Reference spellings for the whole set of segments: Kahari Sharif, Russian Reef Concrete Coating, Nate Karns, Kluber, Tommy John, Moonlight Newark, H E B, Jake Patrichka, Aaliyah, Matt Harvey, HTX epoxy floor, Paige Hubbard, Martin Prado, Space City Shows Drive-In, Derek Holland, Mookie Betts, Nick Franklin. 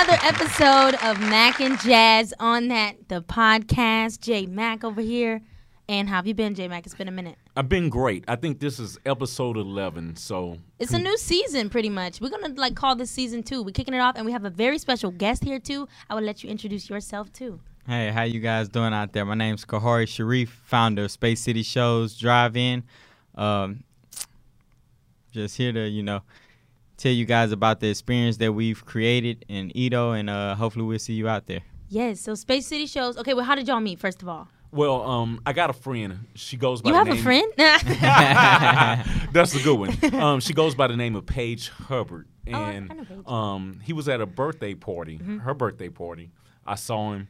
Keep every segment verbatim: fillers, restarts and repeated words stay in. another episode of Mac and Jazz on that, the podcast. J Mac over here. And how have you been, J Mac? It's been a minute. I've been great. I think this is episode eleven, so. It's a new season, pretty much. We're going to like call this season two. We're kicking it off, and we have a very special guest here, too. I will let you introduce yourself, too. Hey, how you guys doing out there? My name's Kahari Sharif, founder of Space City Shows Drive-In. Um, just here to, you know, tell you guys about the experience that we've created in Edo, and uh, hopefully we'll see you out there. Yes, so Space City Shows. Okay, well, how did y'all meet, first of all? Well, um, I got a friend. She goes by. You the have name a friend? That's a good one. Um, she goes by the name of Paige Hubbard, and oh, I know Paige. Um, he was at a birthday party. Mm-hmm. Her birthday party. I saw him,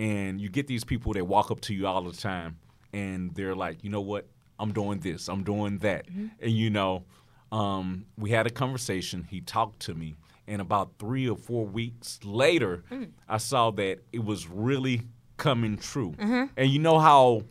and you get these people that walk up to you all the time, and they're like, you know what? I'm doing this. I'm doing that, mm-hmm. and you know, um, we had a conversation. He talked to me, and about three or four weeks later, mm. I saw that it was really coming true. Mm-hmm. And you know how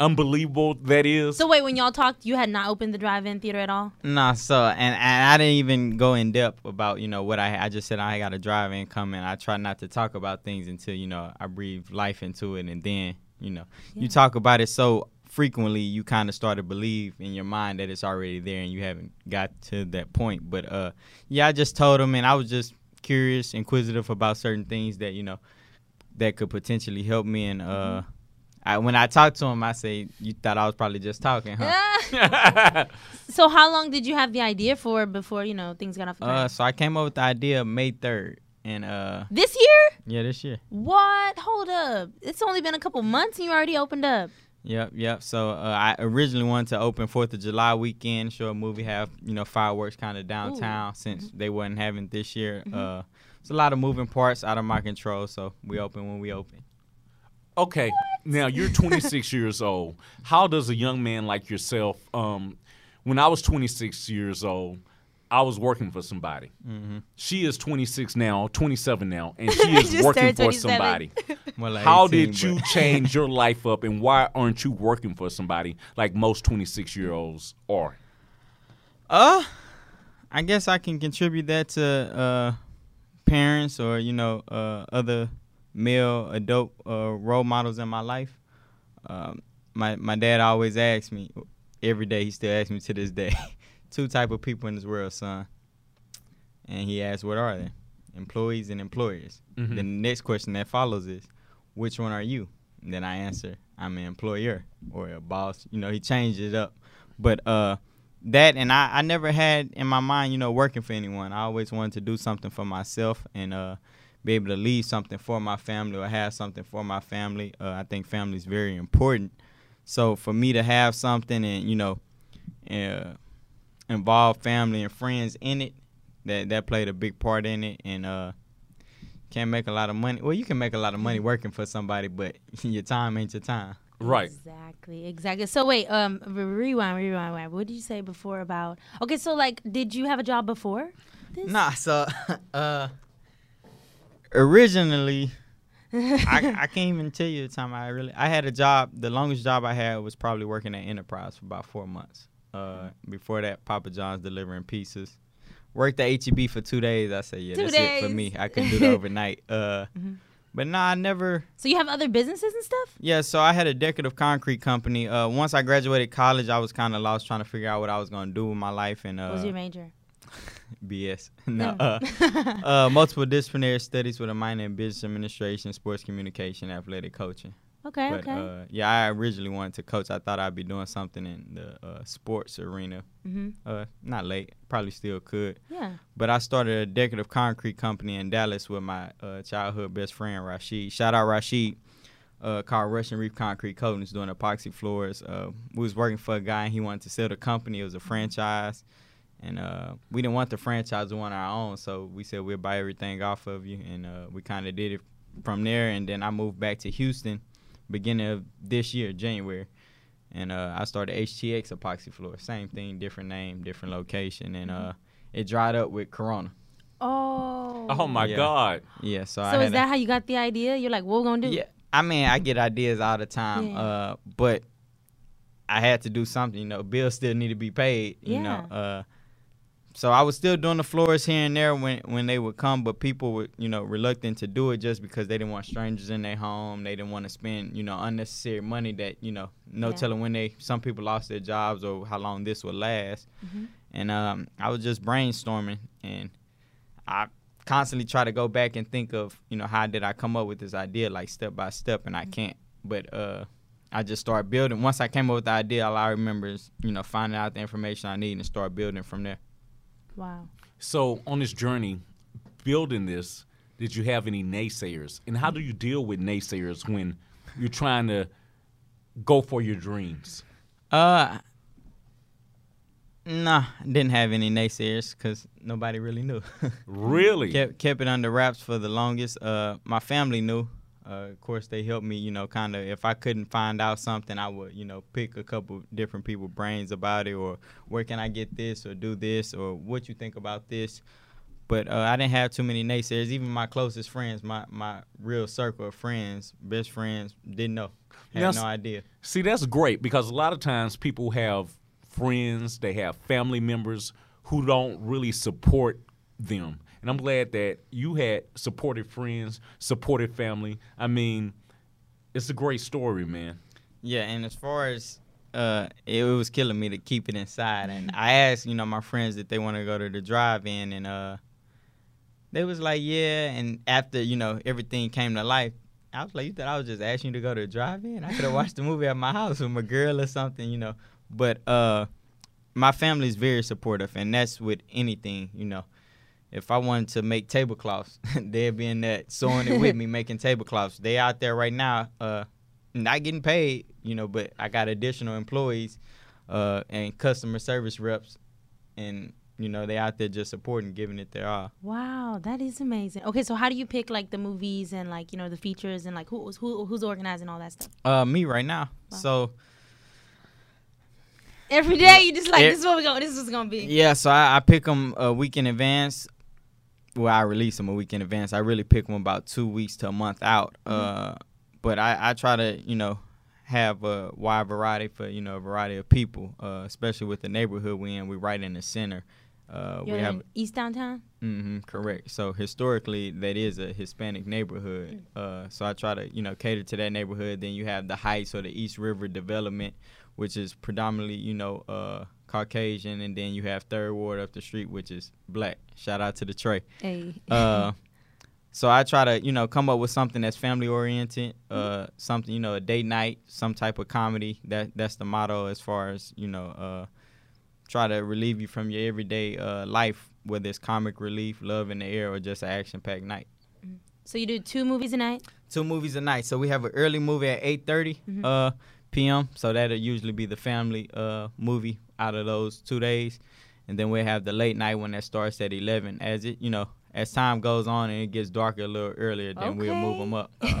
unbelievable that is? So wait, when y'all talked, you had not opened the drive-in theater at all? Nah, so, and, and I didn't even go in depth about, you know, what I I just said I got a drive-in coming. I try not to talk about things until, you know, I breathe life into it, and then, you know, yeah. you talk about it so frequently you kind of start to believe in your mind that it's already there and you haven't got to that point. But, uh, yeah, I just told him, and I was just curious, inquisitive about certain things that, you know, that could potentially help me. And uh, I, when I talk to him, I say, you thought I was probably just talking, huh? So how long did you have the idea for before, you know, things got off the ground? Uh, so I came up with the idea May third. And uh, this year? Yeah, this year. What? Hold up. It's only been a couple months and you already opened up. Yep, yep. So uh, I originally wanted to open fourth of July weekend, show a movie, have, you know, fireworks kind of downtown. Ooh. Since mm-hmm. they wasn't having this year. Mm-hmm. Uh, it's a lot of moving parts out of my control, so we open when we open. Okay. What? Now, you're twenty-six years old. How does a young man like yourself, um, when I was twenty-six years old, I was working for somebody. Mm-hmm. She is twenty-six now, twenty-seven now, and she is working for somebody. Like How eighteen, did you change your life up, and why aren't you working for somebody like most twenty-six-year-olds are? Uh, I guess I can contribute that to uh, – parents or, you know, uh, other male adult uh, role models in my life. Um, my my dad always asks me, every day he still asks me to this day, two type of people in this world, son. And he asks, what are they? Employees and employers. Mm-hmm. The next question that follows is, which one are you? And then I answer, I'm an employer or a boss. You know, he changed it up. But uh that, and I, I never had in my mind, you know, working for anyone. I always wanted to do something for myself and uh, be able to leave something for my family or have something for my family. Uh, I think family is very important. So for me to have something and, you know, uh, involve family and friends in it, that, that played a big part in it. And uh, can't make a lot of money. Well, you can make a lot of money working for somebody, but your time ain't your time. Right. Exactly. Exactly. So wait, um, rewind, rewind, rewind. What did you say before about? Okay, so like, did you have a job before this? Nah. So, uh, originally, I, I can't even tell you the time I really. I had a job. The longest job I had was probably working at Enterprise for about four months. Uh, before that, Papa John's delivering pizzas. Worked at H E B for two days. I said, yeah, two that's days. It for me. I couldn't do it overnight. Uh. Mm-hmm. But nah, I never. So you have other businesses and stuff? Yeah, so I had a decorative concrete company. Uh, once I graduated college, I was kind of lost trying to figure out what I was going to do with my life. And uh, what was your major? B S. No. uh, uh, multiple disciplinary studies with a minor in business administration, sports communication, athletic coaching. Okay, but, okay. Uh, yeah, I originally wanted to coach. I thought I'd be doing something in the uh, sports arena. Mm-hmm. Uh, not late. Probably still could. Yeah. But I started a decorative concrete company in Dallas with my uh, childhood best friend, Rashid. Shout out Rashid. Uh, called Russian Reef Concrete Coating, doing epoxy floors. Uh, we was working for a guy, and he wanted to sell the company. It was a franchise. And uh, we didn't want the franchise. We wanted our own. So we said we'll buy everything off of you. And uh, we kind of did it from there. And then I moved back to Houston. Beginning of this year, January, and uh, I started H T X epoxy floor. Same thing, different name, different location, and uh, it dried up with Corona. Oh. Oh my yeah. God. Yeah. So. So I is that a, how you got the idea? You're like, what we gonna do? Yeah. I mean, I get ideas all the time, yeah. uh, but I had to do something. You know, bills still need to be paid. You yeah. know, uh, So I was still doing the floors here and there when, when they would come, but people were, you know, reluctant to do it just because they didn't want strangers in their home. They didn't want to spend, you know, unnecessary money that, you know, no yeah. telling when they, some people lost their jobs or how long this would last. Mm-hmm. And um, I was just brainstorming, and I constantly try to go back and think of, you know, how did I come up with this idea, like step by step, and mm-hmm. I can't. But uh, I just start building. Once I came up with the idea, all I remember is, you know, finding out the information I need and start building from there. Wow. So on this journey, building this, did you have any naysayers? And how do you deal with naysayers when you're trying to go for your dreams? Uh, nah, didn't have any naysayers because nobody really knew. Really? Kept, kept it under wraps for the longest. Uh, my family knew. Uh, of course, they helped me, you know, kind of if I couldn't find out something, I would, you know, pick a couple different people's brains about it, or where can I get this or do this or what you think about this. But uh, I didn't have too many naysayers. Even my closest friends, my, my real circle of friends, best friends, didn't know, had now, no idea. See, that's great, because a lot of times people have friends, they have family members who don't really support them. And I'm glad that you had supportive friends, supportive family. I mean, it's a great story, man. Yeah, and as far as uh, it, it was killing me to keep it inside. And I asked, you know, my friends if they want to go to the drive-in, and uh, they was like, yeah. And after, you know, everything came to life, I was like, you thought I was just asking you to go to the drive-in? I could have watched the movie at my house with my girl or something, you know. But uh, my family's very supportive, and that's with anything, you know. If I wanted to make tablecloths, they'd be in that sewing it with me, making tablecloths. They out there right now, uh, not getting paid, you know, but I got additional employees uh, and customer service reps, and, you know, they out there just supporting, giving it their all. Wow, that is amazing. Okay, so how do you pick, like, the movies and, like, you know, the features and, like, who, who who's organizing all that stuff? Uh, me right now. Wow. So... every day you just like, it, this is what we're going to, this is what's going to be. Yeah, so I, I pick them a week in advance. Well, I release them a week in advance. I really pick them about two weeks to a month out. Mm-hmm. Uh, but I, I try to, you know, have a wide variety for, you know, a variety of people, uh, especially with the neighborhood we in. We're right in the center. Uh, You're we in have, East Downtown? Mm-hmm, correct. So historically, that is a Hispanic neighborhood. Mm-hmm. Uh, so I try to, you know, cater to that neighborhood. Then you have the Heights or the East River development, which is predominantly, you know, uh, Caucasian, and then you have Third Ward up the street, which is black. Shout out to the Trey. Hey. Uh, so I try to, you know, come up with something that's family oriented, uh, something, you know, a date night, some type of comedy. That that's the motto as far as, you know, uh, try to relieve you from your everyday uh, life, whether it's comic relief, love in the air, or just an action-packed night. So you do two movies a night? Two movies a night. So we have an early movie at eight thirty. Mm-hmm. Uh, p m So that'll usually be the family uh, movie out of those two days, and then we'll have the late night one that starts at eleven. As it, you know, as time goes on and it gets darker a little earlier, then okay. we'll move them up. Um,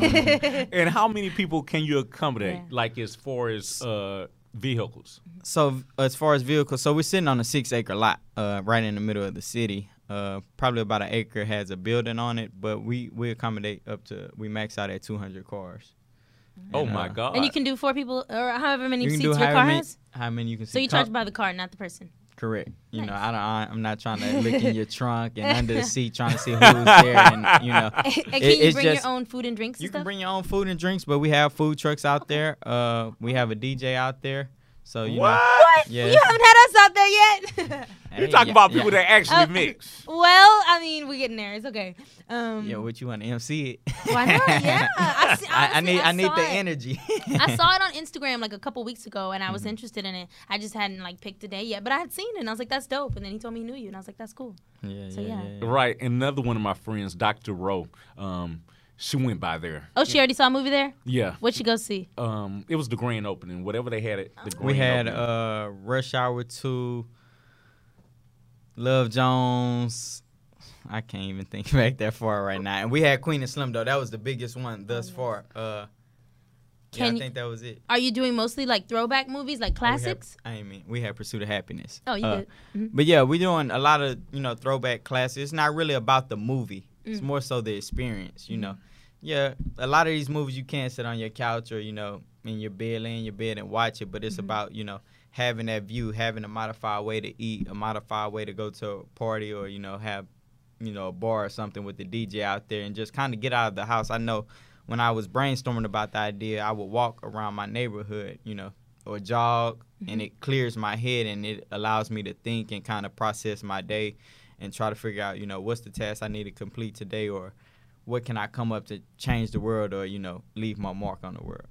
and how many people can you accommodate? Yeah. Like as far as uh, vehicles? So as far as vehicles, so we're sitting on a six acre lot uh, right in the middle of the city. Uh, probably about an acre has a building on it, but we we accommodate up to we max out at two hundred cars. And, oh, my uh, God. And you can do four people or however many you can seats do your car many, has? How many you can see. So you charge com- by the car, not the person? Correct. You nice. know, I don't, I, I'm not trying to look in your trunk and under the seat trying to see who's there. And, you know, and can it, you bring just, your own food and drinks and You stuff? Can bring your own food and drinks, but we have food trucks out okay. there. Uh, we have a D J out there. So you what? Know, what? Yeah. You haven't had us out there yet? You're talking yeah, about people yeah. that actually uh, mix. Well, I mean, we're getting there. It's okay. Um, yeah, what you want to M C it? Why not? Yeah. I, see, honestly, I, I need I, I need the it. energy. I saw it on Instagram like a couple weeks ago, and I was mm-hmm. interested in it. I just hadn't like picked a day yet, but I had seen it, and I was like, that's dope. And then he told me he knew you, and I was like, that's cool. Yeah, so, yeah, yeah. yeah. Right. Another one of my friends, Doctor Rowe, um, she went by there. Oh, she already saw a movie there? Yeah. What'd she go see? Um, It was the grand opening, whatever they had at the grand opening. We had uh, Rush Hour two, Love Jones. I can't even think back that far right now. And we had Queen and Slim, though. That was the biggest one thus far. Uh, Can yeah, I think that was it. Are you doing mostly, like, throwback movies, like classics? Oh, we have, I mean, we had Pursuit of Happiness. Oh, you uh, did. Mm-hmm. But, yeah, we're doing a lot of, you know, throwback classics. It's not really about the movie. Mm-hmm. It's more so the experience, you mm-hmm. know. Yeah, a lot of these movies you can't sit on your couch or, you know, in your bed, lay in your bed and watch it. But it's mm-hmm. about, you know, having that view, having a modified way to eat, a modified way to go to a party, or, you know, have, you know, a bar or something with the D J out there, and just kind of get out of the house. I know when I was brainstorming about the idea, I would walk around my neighborhood, you know, or jog, mm-hmm. and it clears my head and it allows me to think and kind of process my day and try to figure out, you know, what's the task I need to complete today, or what can I come up to change the world, or, you know, leave my mark on the world.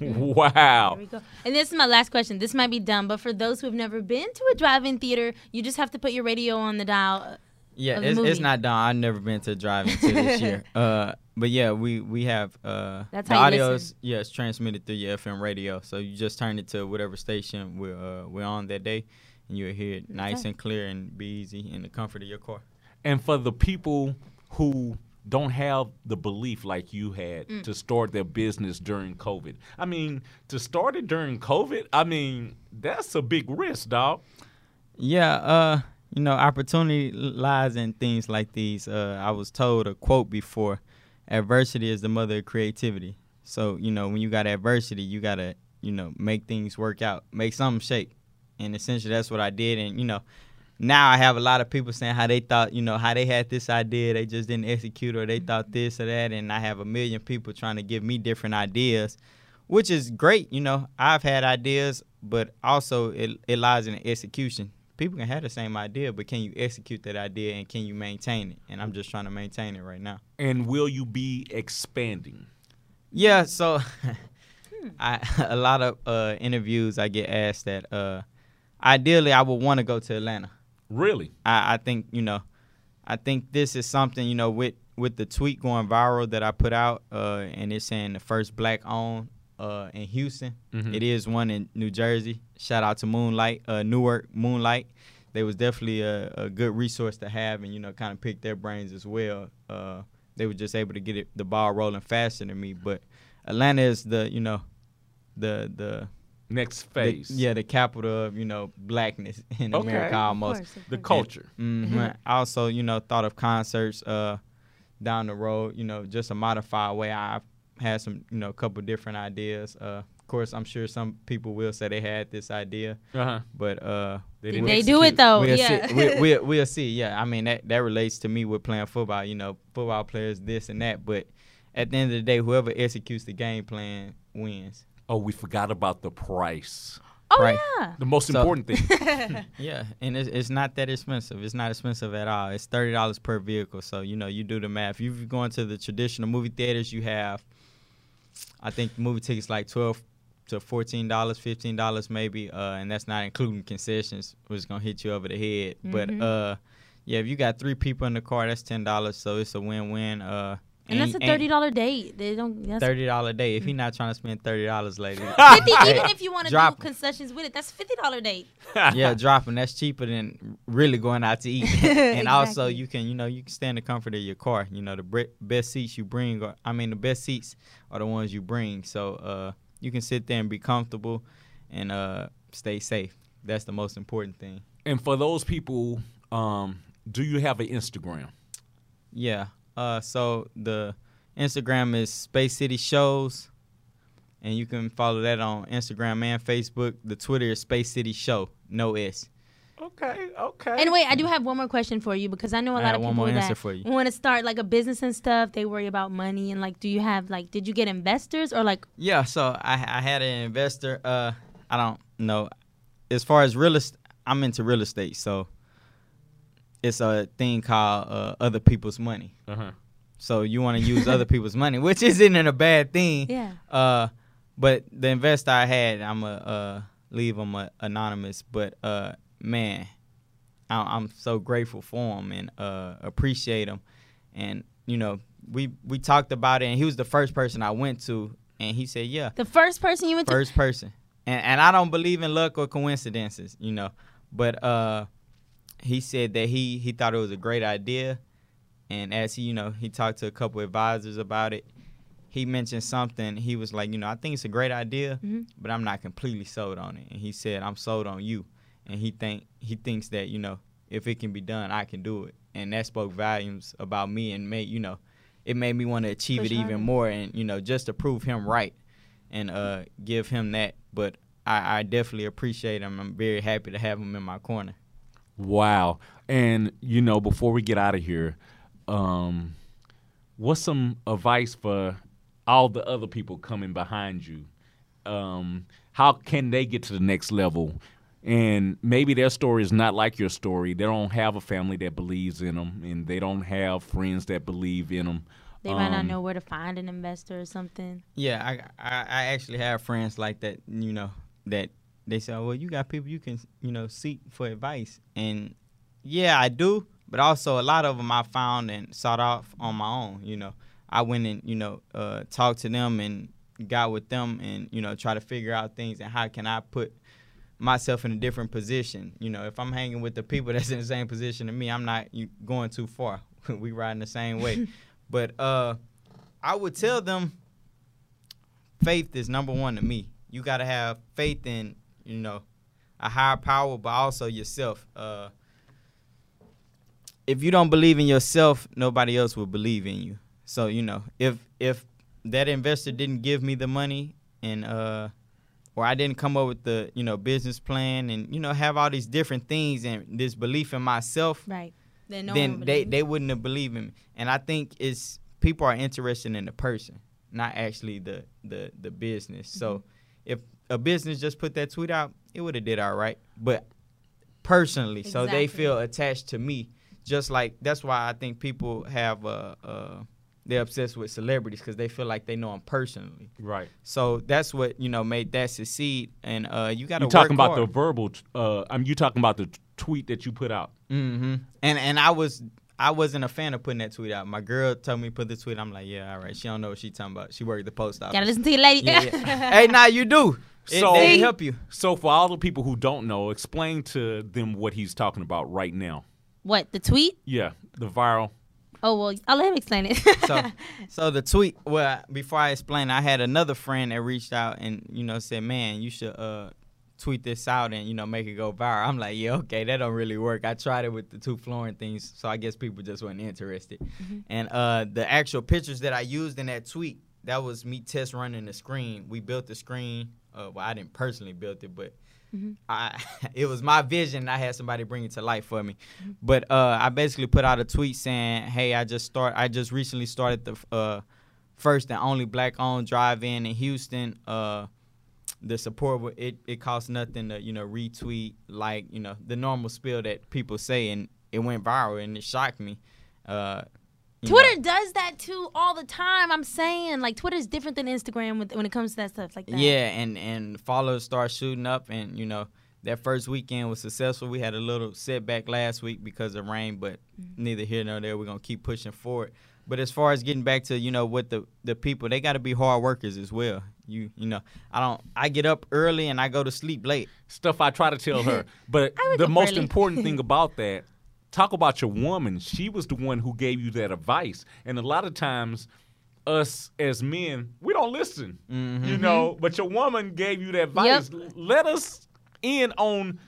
Wow. There we go. And this is my last question. This might be dumb, but for those who have never been to a drive-in theater, you just have to put your radio on the dial. Yeah, it's, it's not dumb. I've never been to a drive-in theater this year. Uh, but, yeah, we, we have uh, That's the audio. Yeah, it's transmitted through your F M radio. So you just turn it to whatever station we're, uh, we're on that day, and you'll hear it nice okay. and clear and be easy in the comfort of your car. And for the people who don't have the belief like you had mm. to start their business during COVID. I mean, to start it during COVID, I mean, that's a big risk, dog. Yeah, uh, you know, opportunity lies in things like these. Uh, I was told a quote before, adversity is the mother of creativity. So, you know, when you got adversity, you got to, you know, make things work out, make something shake. And essentially that's what I did. And, you know, now I have a lot of people saying how they thought, you know, how they had this idea, they just didn't execute, or they thought this or that, and I have a million people trying to give me different ideas, which is great. You know, I've had ideas, but also it, it lies in the execution. People can have the same idea, but can you execute that idea, and can you maintain it? And I'm just trying to maintain it right now. And will you be expanding? Yeah, so I, a lot of uh, interviews I get asked that uh, ideally I would want to go to Atlanta. Really? I, I think, you know, I think this is something, you know, with, with the tweet going viral that I put out, uh, and it's saying the first black-owned uh, in Houston. Mm-hmm. It is one in New Jersey. Shout out to Moonlight, uh, Newark, Moonlight. They was definitely a, a good resource to have, and, you know, kind of pick their brains as well. Uh, they were just able to get it, the ball rolling faster than me. But Atlanta is the, you know, the the – next phase. The, yeah, the capital of, you know, blackness in okay. America almost. Of course, of course. The culture. And, mm-hmm. Mm-hmm. I also, you know, thought of concerts uh, down the road, you know, just a modified way. I've had some, you know, a couple different ideas. Uh, of course, I'm sure some people will say they had this idea, uh-huh. but uh, they didn't They execute. do it, though. We'll yeah. see. We'll, we'll, we'll see, yeah. I mean, that, that relates to me with playing football, you know, football players, this and that. But at the end of the day, whoever executes the game plan wins. Oh, we forgot about the price. Oh, price. yeah. The most so, important thing. Yeah, and it's, it's not that expensive. It's not expensive at all. It's thirty dollars per vehicle. So, you know, you do the math. If you're going to the traditional movie theaters, you have, I think, movie tickets like twelve to fourteen dollars, fifteen dollars maybe, uh, and that's not including concessions, which is going to hit you over the head. Mm-hmm. But, uh, yeah, if you got three people in the car, that's ten dollars, so it's a win-win. Uh And, and that's a thirty dollars date. They don't. That's thirty dollars date. If you're not trying to spend thirty dollars, lady. fifty, even if you want to do concessions with it, that's a fifty dollars date. Yeah, dropping. That's cheaper than really going out to eat. And exactly. Also, you can, you know, you can stay in the comfort of your car. You know, the bre- best seats you bring, or, I mean, the best seats are the ones you bring. So uh, you can sit there and be comfortable and uh, stay safe. That's the most important thing. And for those people, um, do you have an Instagram? Yeah. Uh, so the Instagram is Space City Shows, and you can follow that on Instagram and Facebook. The Twitter is Space City Show, no S. Okay, okay. And wait, I do have one more question for you, because I know a I lot of people that want to start like a business and stuff. They worry about money and like, do you have like, did you get investors or like? Yeah, so I, I had an investor. Uh, I don't know. As far as real estate, I'm into real estate, so. It's a thing called uh, other people's money. Uh-huh. So you want to use other people's money, which isn't a bad thing. Yeah. Uh, but the investor I had, I'm going to uh, leave him uh, anonymous. But, uh, man, I- I'm so grateful for him and uh, appreciate him. And, you know, we, we talked about it, and he was the first person I went to. And he said, yeah. The first person you went first to? First person. And, and I don't believe in luck or coincidences, you know. But, uh. He said that he, he thought it was a great idea, and as he, you know, he talked to a couple advisors about it, he mentioned something. He was like, you know, I think it's a great idea, mm-hmm. but I'm not completely sold on it. And he said, I'm sold on you. And he think he thinks that, you know, if it can be done, I can do it. And that spoke volumes about me and made, you know, it made me want to achieve For it sure. even more and, you know, just to prove him right and uh, give him that. But I, I definitely appreciate him. I'm very happy to have him in my corner. Wow. And, you know, before we get out of here, um, what's some advice for all the other people coming behind you? Um, how can they get to the next level? And maybe their story is not like your story. They don't have a family that believes in them, and they don't have friends that believe in them. They might um, not know where to find an investor or something. Yeah, I, I I actually have friends like that, you know, that they say, well, you got people you can, you know, seek for advice. And, yeah, I do, but also a lot of them I found and sought out on my own, you know. I went and, you know, uh, talked to them and got with them and, you know, try to figure out things and how can I put myself in a different position. You know, if I'm hanging with the people that's in the same position to me, I'm not you, going too far. We riding the same way. But uh, I would tell them faith is number one to me. You got to have faith in, you know, a higher power, but also yourself. Uh, if you don't believe in yourself, nobody else will believe in you. So, you know, if if that investor didn't give me the money and uh, or I didn't come up with the, you know, business plan and, you know, have all these different things and this belief in myself. Right. Then, no then they, they wouldn't have believed in me. And I think it's people are interested in the person, not actually the the, the business. Mm-hmm. So if a business just put that tweet out, it would have did all right. But personally, exactly. So they feel attached to me. Just like that's why I think people have uh, uh, they're obsessed with celebrities because they feel like they know them personally. Right. So that's what, you know, made that succeed. And uh, you got to work hard. You're talking about the verbal. Uh, I mean, you talking about the tweet that you put out. Mm-hmm. And and I was I wasn't a fan of putting that tweet out. My girl told me to put the tweet. I'm like, yeah, all right. She don't know what she talking about. She worked at the post office. Gotta listen to your lady. Yeah, yeah. Hey, now nah, you do. It, so they help you. So for all the people who don't know, explain to them what he's talking about right now. What, the tweet? Yeah, the viral. Oh, well, I'll let him explain it. so, so the tweet, well, before I explain, I had another friend that reached out and, you know, said, man, you should uh, tweet this out and, you know, make it go viral. I'm like, yeah, okay, that don't really work. I tried it with the two flooring things, so I guess people just weren't interested. Mm-hmm. And uh, the actual pictures that I used in that tweet, that was me test running the screen. We built the screen. Uh, well, I didn't personally build it, but mm-hmm. I, it was my vision. I had somebody bring it to life for me. Mm-hmm. But uh, I basically put out a tweet saying, hey, I just start. I just recently started the uh, first and only black-owned drive-in in Houston. Uh, the support, it, it costs nothing to, you know, retweet, like, you know, the normal spiel that people say. And it went viral, and it shocked me. Uh, Twitter know. does that, too, all the time. I'm saying, like, Twitter's different than Instagram with, when it comes to that stuff like that. Yeah, and, and followers start shooting up, and, you know, that first weekend was successful. We had a little setback last week because of rain, but mm-hmm. neither here nor there. We're going to keep pushing forward. But as far as getting back to, you know, with the, the people, they got to be hard workers as well. You you know, I don't. I get up early, and I go to sleep late. Stuff I try to tell her. But the most early. important thing about that, talk about your woman. She was the one who gave you that advice. And a lot of times, us as men, we don't listen, mm-hmm. you know. But your woman gave you that advice. Yep. Let us in on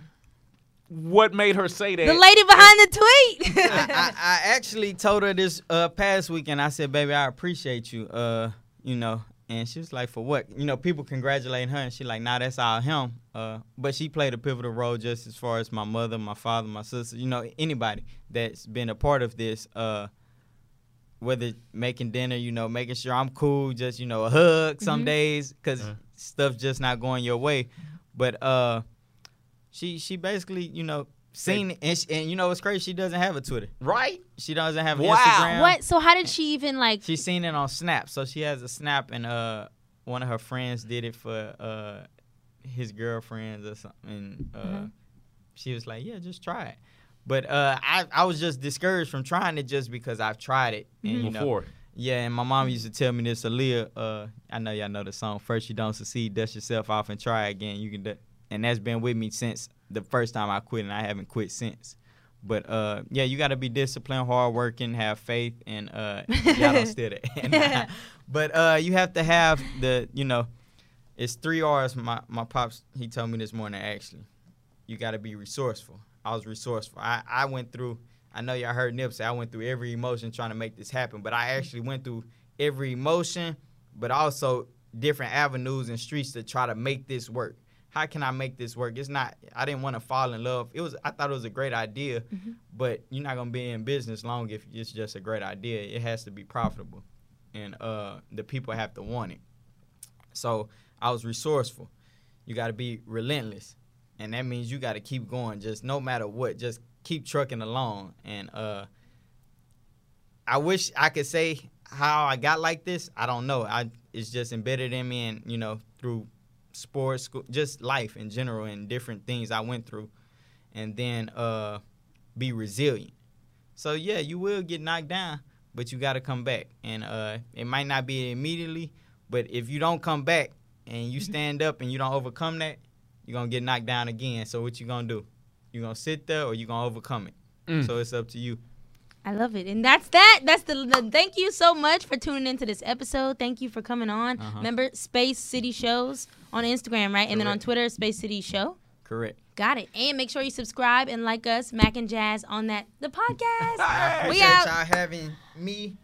what made her say that. The lady behind the tweet. I, I, I actually told her this uh, past weekend. I said, baby, I appreciate you, uh, you know. And she was like, for what? You know, people congratulating her, and she like, nah, that's all him. Uh, but she played a pivotal role just as far as my mother, my father, my sister, you know, anybody that's been a part of this, uh, whether making dinner, you know, making sure I'm cool, just, you know, a hug some mm-hmm. days because uh-huh. stuff's just not going your way. But uh, she she basically, you know, seen and, she, and you know what's crazy? She doesn't have a Twitter, right? She doesn't have an wow. Instagram. What? So how did she even like? She's seen it on Snap. So she has a Snap, and uh, one of her friends did it for uh, his girlfriends or something. And uh, mm-hmm. she was like, "Yeah, just try it." But uh, I I was just discouraged from trying it just because I've tried it and, mm-hmm. you know, before. Yeah, and my mom used to tell me this, Aaliyah. Uh, I know y'all know the song. First, you don't succeed, dust yourself off, and try again. You can, and that's been with me since the first time I quit, and I haven't quit since. But, uh, yeah, you got to be disciplined, hardworking, have faith, and uh, y'all don't steal that. But uh, you have to have the, you know, it's three R's. My, my pops, he told me this morning, actually. You got to be resourceful. I was resourceful. I, I went through, I know y'all heard Nip say, I went through every emotion trying to make this happen, but I actually went through every emotion, but also different avenues and streets to try to make this work. how can I make this work? It's not, I didn't want to fall in love. It was, I thought it was a great idea, mm-hmm. but you're not going to be in business long if it's just a great idea. It has to be profitable, and uh, the people have to want it. So I was resourceful. You got to be relentless, and that means you got to keep going, just no matter what, just keep trucking along. And uh, I wish I could say how I got like this. I don't know. I It's just embedded in me, and, you know, through sports, school, just life in general and different things I went through, and then uh, be resilient. So, yeah, you will get knocked down, but you got to come back. And uh, it might not be immediately, but if you don't come back and you stand up and you don't overcome that, you're going to get knocked down again. So what you going to do? You're going to sit there or you're going to overcome it? Mm. So it's up to you. I love it. And that's that. That's the, the thank you so much for tuning into this episode. Thank you for coming on. Uh-huh. Remember, Space City Shows on Instagram, right? Correct. And then on Twitter, Space City Show. Correct. Got it. And make sure you subscribe and like us, Mac and Jazz, on that the podcast. I we appreciate out. Y'all having me.